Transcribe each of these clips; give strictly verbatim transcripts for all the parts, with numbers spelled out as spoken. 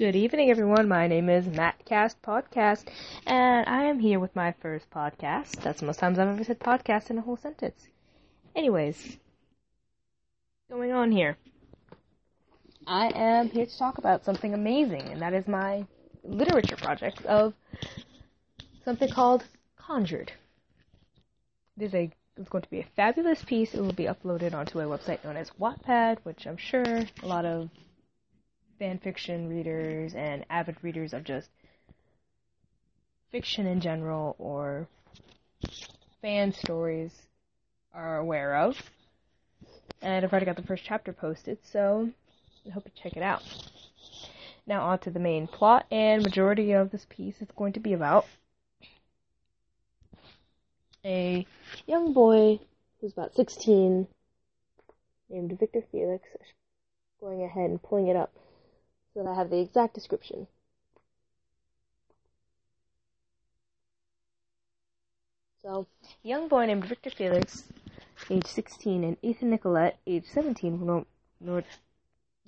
Good evening, everyone. My name is Mattcast Podcast, and I am here with my first podcast. That's the most times I've ever said podcast in a whole sentence. Anyways, going on here? I am here to talk about something amazing, and that is my literature project of something called Conjured. It is a It's going to be a fabulous piece. It will be uploaded onto a website known as Wattpad, which I'm sure a lot of fanfiction readers and avid readers of just fiction in general or fan stories are aware of. And I've already got the first chapter posted, so I hope you check it out. Now on to the main plot, and majority of this piece is going to be about a young boy who's about sixteen, named Victor Felix, going ahead and pulling it up so that I have the exact description. So, a young boy named Victor Felix, age sixteen, and Ethan Nicolette, age seventeen, who are no,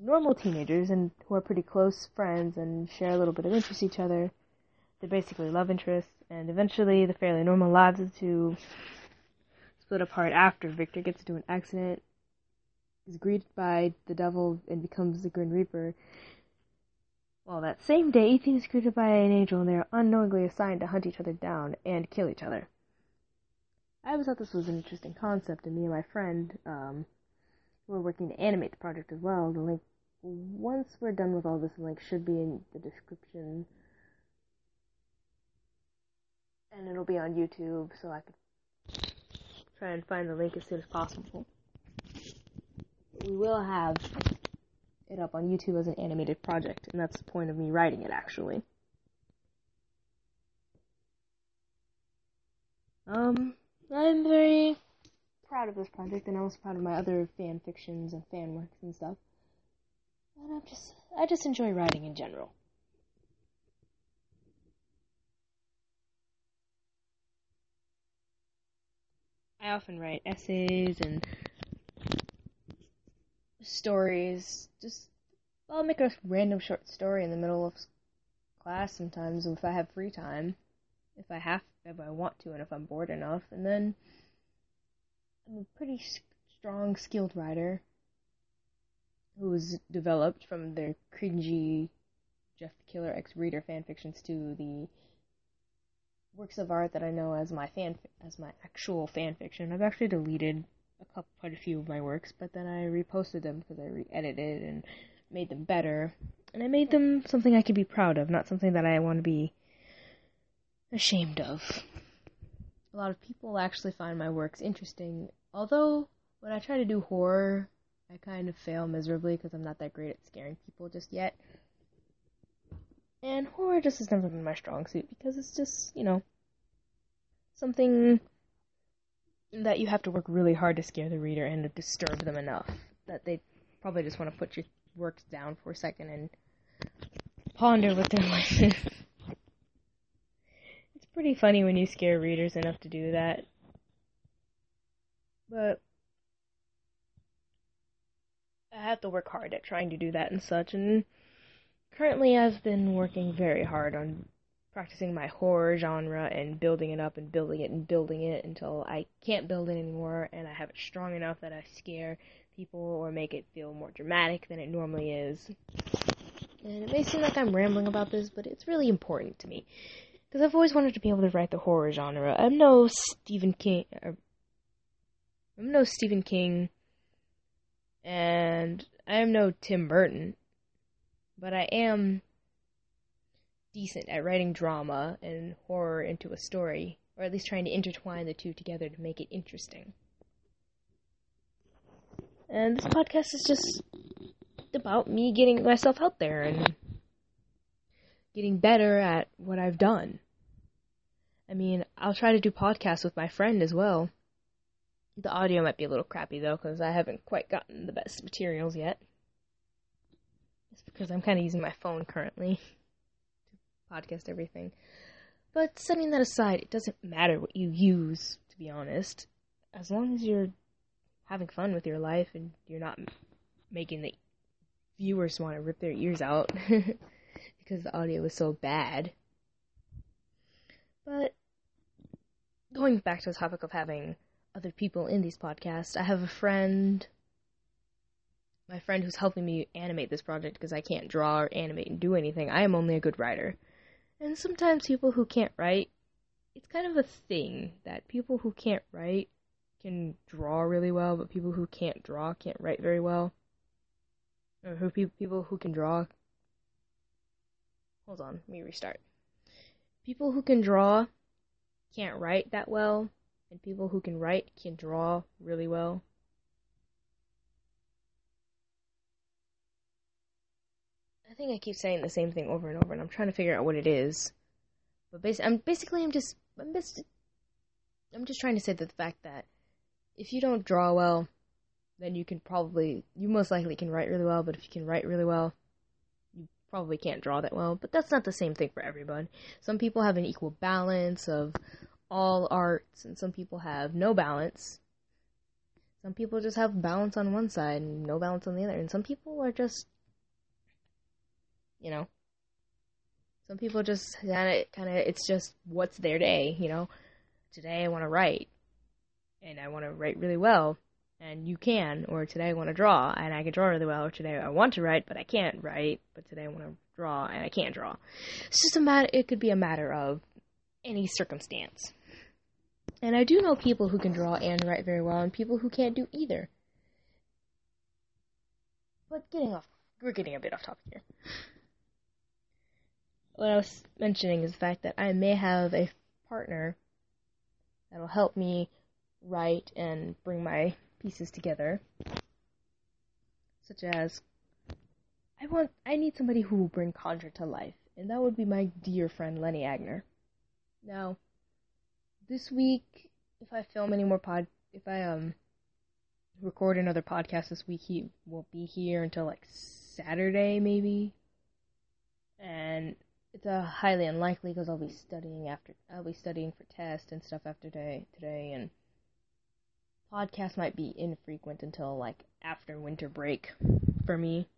normal teenagers and who are pretty close friends and share a little bit of interest in each other. They're basically love interests, and eventually the fairly normal lives of the two split apart after Victor gets into an accident, is greeted by the devil, and becomes the Grim Reaper. Well, that same day, Ethan is greeted by an angel, and they are unknowingly assigned to hunt each other down and kill each other. I always thought this was an interesting concept, and me and my friend um, were working to animate the project as well. The link, once we're done with all this, the link should be in the description. And it'll be on YouTube, so I can try and find the link as soon as possible. We will have it up on YouTube as an animated project, and that's the point of me writing it, actually. Um, I'm very proud of this project, and I'm also proud of my other fan fictions and fan works and stuff. And I'm just, I just enjoy writing in general. I often write essays and stories. Just, I'll make a random short story in the middle of class sometimes if I have free time, if I have, if I want to, and if I'm bored enough. And then I'm a pretty strong, skilled writer who's developed from the cringy Jeff the Killer ex-reader fanfictions to the works of art that I know as my fan, as my actual fan fiction. I've actually deleted a couple, quite a few of my works, but then I reposted them because I re-edited and made them better, and I made them something I could be proud of, not something that I want to be ashamed of. A lot of people actually find my works interesting, although when I try to do horror, I kind of fail miserably because I'm not that great at scaring people just yet. And horror just has never been my strong suit because it's just, you know, something that you have to work really hard to scare the reader and to disturb them enough that they probably just want to put your works down for a second and ponder what their life is. It's pretty funny when you scare readers enough to do that. But I have to work hard at trying to do that and such, and currently, I've been working very hard on practicing my horror genre and building it up and building it and building it until I can't build it anymore and I have it strong enough that I scare people or make it feel more dramatic than it normally is. And it may seem like I'm rambling about this, but it's really important to me because I've always wanted to be able to write the horror genre. I'm no Stephen King. Or, I'm no Stephen King, and I'm no Tim Burton. But I am decent at writing drama and horror into a story, or at least trying to intertwine the two together to make it interesting. And this podcast is just about me getting myself out there and getting better at what I've done. I mean, I'll try to do podcasts with my friend as well. The audio might be a little crappy, though, because I haven't quite gotten the best materials yet. It's because I'm kind of using my phone currently to podcast everything. But setting that aside, it doesn't matter what you use, to be honest. As long as you're having fun with your life and you're not making the viewers want to rip their ears out, because the audio was so bad. But going back to the topic of having other people in these podcasts, I have a friend, my friend who's helping me animate this project because I can't draw or animate and do anything. I am only a good writer. And sometimes people who can't write, it's kind of a thing that people who can't write can draw really well, but people who can't draw can't write very well. Or who pe- people who can draw... Hold on, let me restart. People who can draw can't write that well, and people who can write can draw really well. I think I keep saying the same thing over and over, and I'm trying to figure out what it is. But basically, I'm basically I'm just I'm just I'm just trying to say that the fact that if you don't draw well, then you can probably, you most likely can write really well, but if you can write really well, you probably can't draw that well. But that's not the same thing for everyone. Some people have an equal balance of all arts, and some people have no balance. Some people just have balance on one side and no balance on the other, and some people are just, you know, some people just kind of, kind of, it's just what's their day, you know. Today I want to write, and I want to write really well, and you can, or today I want to draw, and I can draw really well, or today I want to write, but I can't write, but today I want to draw, and I can't draw. It's just a matter, it could be a matter of any circumstance. And I do know people who can draw and write very well, and people who can't do either. But getting off, we're getting a bit off topic here. What I was mentioning is the fact that I may have a partner that'll help me write and bring my pieces together. Such as, I want, I need somebody who will bring Conjured to life, and that would be my dear friend Lenny Agner. Now, this week, if I film any more pod, if I um record another podcast this week, he won't be here until like Saturday maybe, and it's uh, highly unlikely because I'll be studying after I'll be studying for tests and stuff after day today, and podcasts might be infrequent until like after winter break for me,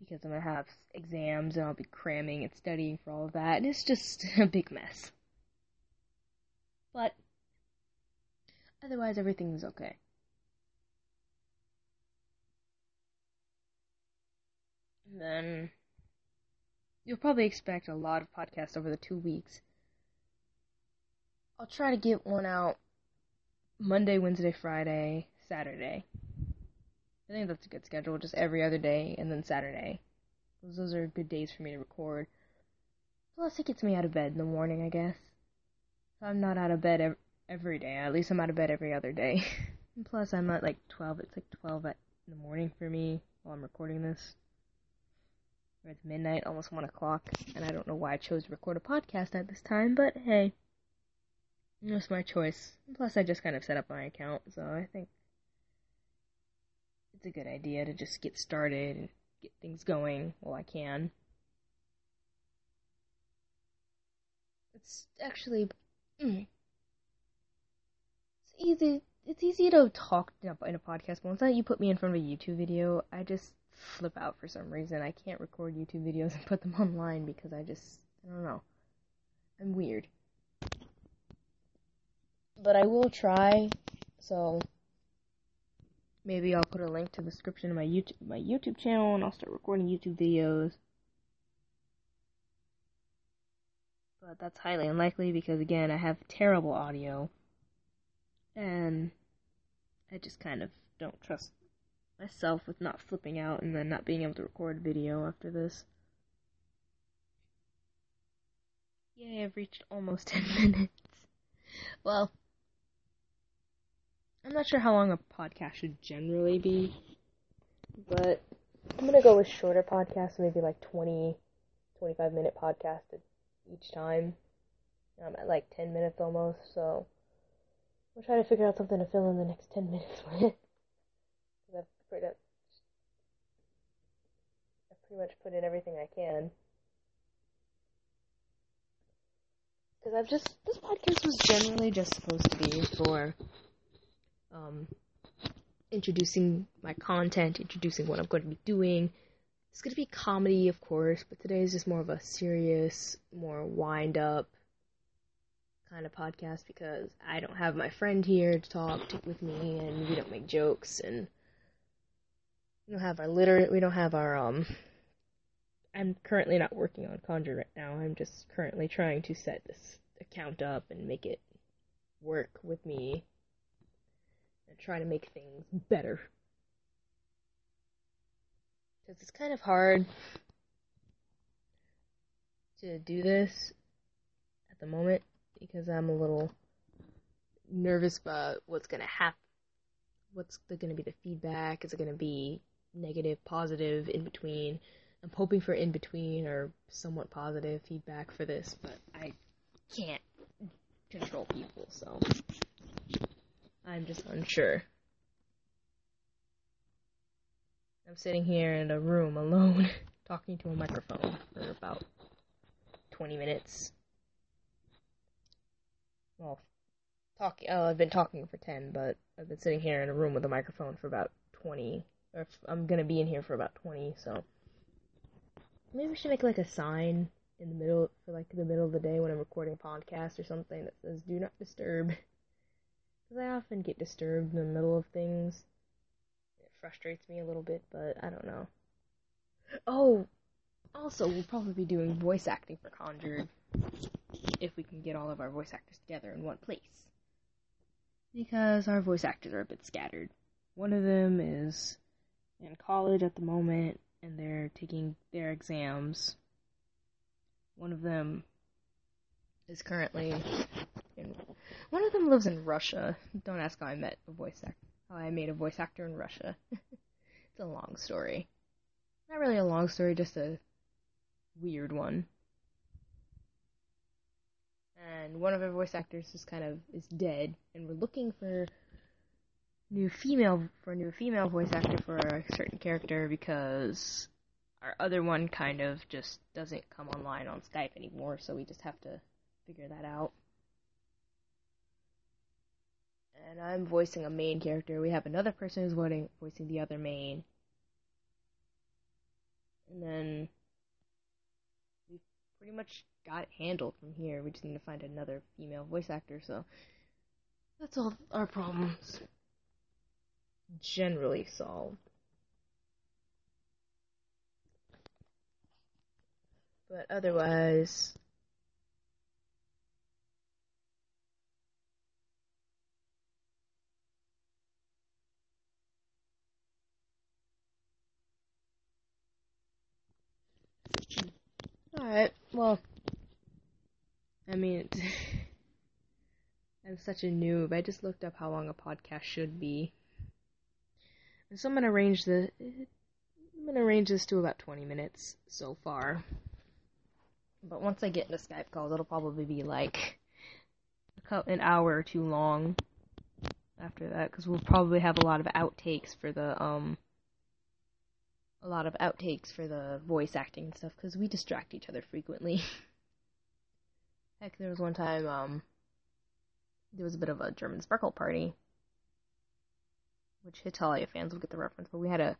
because I'm gonna have exams and I'll be cramming and studying for all of that, and it's just a big mess. But otherwise, everything's okay. And then you'll probably expect a lot of podcasts over the two weeks. I'll try to get one out Monday, Wednesday, Friday, Saturday. I think that's a good schedule, just every other day, and then Saturday. Those are good days for me to record. Plus, it gets me out of bed in the morning, I guess. I'm not out of bed ev- every day. At least I'm out of bed every other day. And plus, I'm at like twelve. It's like twelve at in the morning for me while I'm recording this. Or it's midnight, almost one o'clock, and I don't know why I chose to record a podcast at this time, but hey, it was my choice. Plus, I just kind of set up my account, so I think it's a good idea to just get started and get things going while I can. It's actually... Mm, it's easy It's easy to talk in a, in a podcast, but once you put me in front of a YouTube video, I just... flip out for some reason. I can't record YouTube videos and put them online because I just, I don't know. I'm weird. But I will try, so maybe I'll put a link to the description of my YouTube, my YouTube channel, and I'll start recording YouTube videos. But that's highly unlikely because, again, I have terrible audio, and I just kind of don't trust myself with not flipping out and then not being able to record video after this. Yay, I've reached almost ten minutes. Well, I'm not sure how long a podcast should generally be, but I'm gonna go with shorter podcasts, maybe like twenty, twenty-five minute podcasts each time. I'm at like ten minutes almost, so we'll try to figure out something to fill in the next ten minutes with. I've pretty much put in everything I can. Because I've just, this podcast was generally just supposed to be for um, introducing my content, introducing what I'm going to be doing, It's going to be comedy, of course, but today is just more of a serious, more wind-up kind of podcast because I don't have my friend here to talk to, with me, and we don't make jokes, and we don't have our literate, we don't have our, um, I'm currently not working on Conjured right now. I'm just currently trying to set this account up and make it work with me and try to make things better. Because it's kind of hard to do this at the moment because I'm a little nervous about what's going to happen. What's going to be the feedback? Is it going to be negative, positive, in between? I'm hoping for in between or somewhat positive feedback for this, but I can't control people, so I'm just unsure. I'm sitting here in a room alone, talking to a microphone for about twenty minutes. Well, talking. Oh, I've been talking for ten, but I've been sitting here in a room with a microphone for about twenty. Or I'm gonna be in here for about twenty, so maybe we should make like a sign in the middle for like the middle of the day when I'm recording a podcast or something that says "Do not disturb," because I often get disturbed in the middle of things. Frustrates me a little bit, but I don't know. Oh, also, we'll probably be doing voice acting for Conjured if we can get all of our voice actors together in one place. Because our voice actors are a bit scattered. One of them is in college at the moment, and they're taking their exams. One of them is currently in... One of them lives in Russia. Don't ask how I met a voice actor. Oh, I made a voice actor in Russia. It's a long story. Not really a long story, just a weird one. And one of our voice actors just kind of is dead, and we're looking for new female for a new female voice actor for a certain character because our other one kind of just doesn't come online on Skype anymore, so we just have to figure that out. And I'm voicing a main character. We have another person who's voicing the other main. And then we pretty much got it handled from here. We just need to find another female voice actor, so that's all our problems generally solved. But otherwise... Alright, well, I mean, it's, I'm such a noob. I just looked up how long a podcast should be. And so I'm going to arrange the, I'm going to arrange this to about twenty minutes so far. But once I get into Skype calls, it'll probably be like an hour or two long after that, because we'll probably have a lot of outtakes for the, um... a lot of outtakes for the voice acting and stuff, because we distract each other frequently. Heck, there was one time, um, there was a bit of a German Sparkle party, which Hitalia fans will get the reference, but we had a,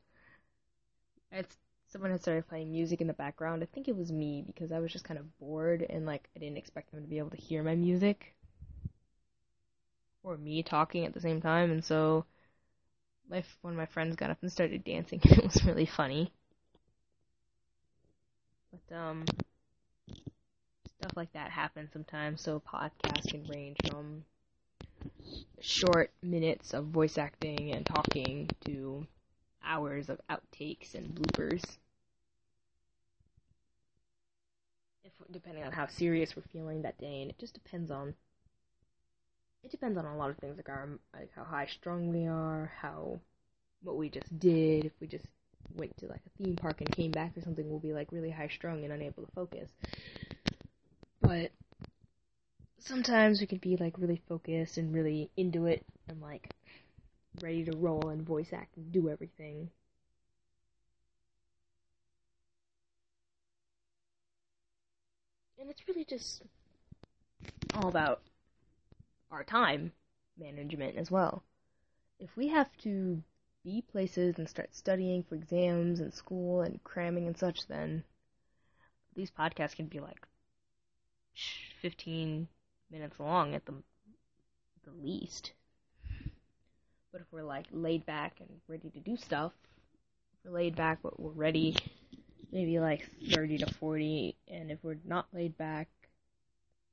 it's, someone had started playing music in the background. I think it was me, because I was just kind of bored, and, like, I didn't expect them to be able to hear my music, or me talking at the same time, and so... My, one of my friends got up and started dancing, and it was really funny. But, um, stuff like that happens sometimes, so podcasts can range from short minutes of voice acting and talking to hours of outtakes and bloopers. If, depending on how serious we're feeling that day, and it just depends on It depends on a lot of things, like our, like how high strung we are, how, what we just did. If we just went to like a theme park and came back or something, we'll be like really high strung and unable to focus. But sometimes we could be like really focused and really into it and like ready to roll and voice act and do everything. And it's really just all about our time management as well. If we have to be places and start studying for exams and school and cramming and such, then these podcasts can be like fifteen minutes long at the, the least. But if we're like laid back and ready to do stuff, if we're laid back but we're ready, maybe like thirty to forty, and if we're not laid back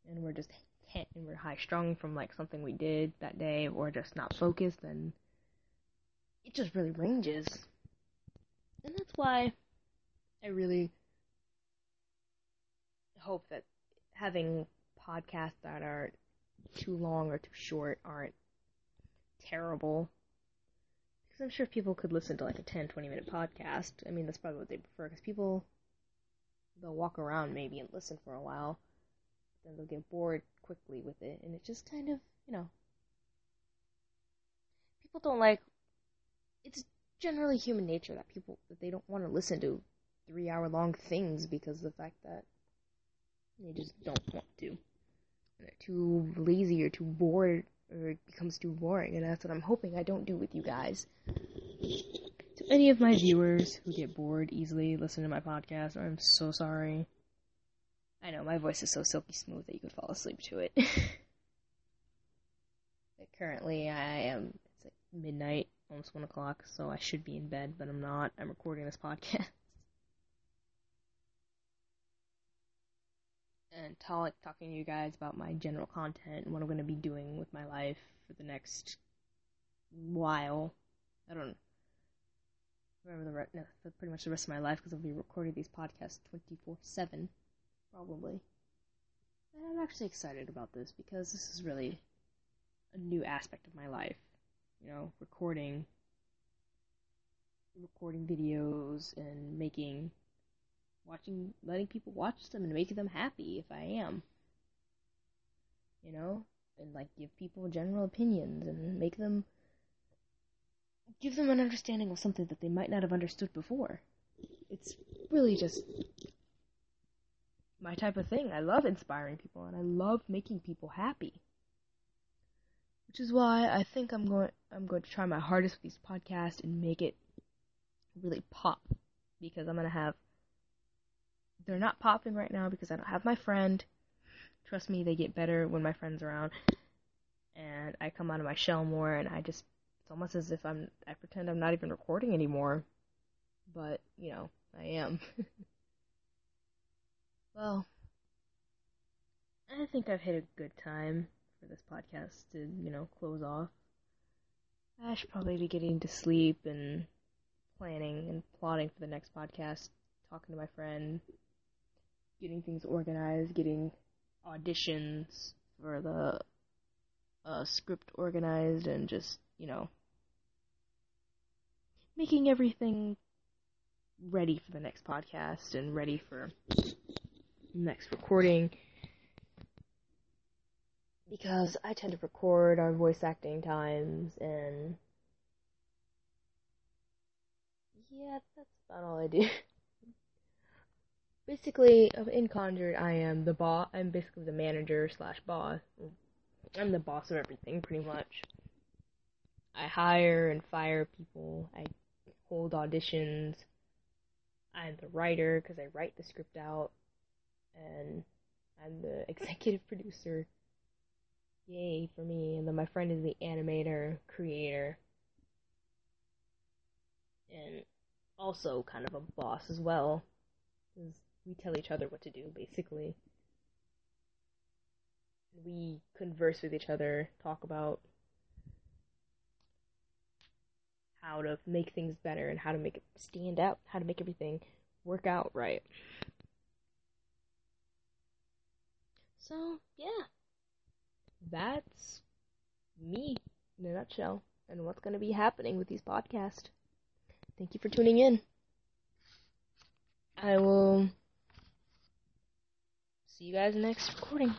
and we're just hit and we're high strung from like something we did that day or just not focused, then it just really ranges. And that's why I really hope that having podcasts that are too long or too short aren't terrible, because I'm sure people could listen to like a ten, twenty minute podcast. I mean, that's probably what they prefer, because people, they'll walk around maybe and listen for a while, then they'll get bored quickly with it, and it's just kind of, you know, people don't like, it's generally human nature that people, that they don't want to listen to three hour long things because of the fact that they just don't want to. They're too lazy or too bored, or it becomes too boring, and that's what I'm hoping I don't do with you guys. To any of my viewers who get bored easily listening to my podcast, I'm so sorry. I know, my voice is so silky smooth that you could fall asleep to it. But currently, I am, it's like midnight, almost one o'clock, so I should be in bed, but I'm not. I'm recording this podcast. And talk, talking to you guys about my general content and what I'm going to be doing with my life for the next while. I don't remember the re- no, for pretty much the rest of my life, because I'll be recording these podcasts twenty-four seven, probably. And I'm actually excited about this, because this is really a new aspect of my life. You know, recording, recording videos and making... Watching, letting people watch them and making them happy if I am, you know, and like give people general opinions and make them, give them an understanding of something that they might not have understood before. It's really just my type of thing. I love inspiring people and I love making people happy, which is why I think I'm going, I'm going to try my hardest with these podcasts and make it really pop, because I'm going to have. They're not popping right now because I don't have my friend. Trust me, they get better when my friend's around. And I come out of my shell more, and I just... It's almost as if I'm... I pretend I'm not even recording anymore. But, you know, I am. Well... I think I've hit a good time for this podcast to, you know, close off. I should probably be getting to sleep and planning and plotting for the next podcast. Talking to my friend. Getting things organized, getting auditions for the uh, script organized, and just, you know, making everything ready for the next podcast and ready for next recording. Because I tend to record our voice acting times, and yeah, that's about all I do. Basically, in Conjured, I am the boss. I'm basically the manager slash boss. I'm the boss of everything, pretty much. I hire and fire people. I hold auditions. I'm the writer, because I write the script out. And I'm the executive producer. Yay for me. And then my friend is the animator, creator. And also kind of a boss as well. We tell each other what to do, basically. We converse with each other, talk about how to make things better and how to make it stand out, how to make everything work out right. So, yeah. That's me in a nutshell and what's going to be happening with these podcasts. Thank you for tuning in. I will see you guys next recording.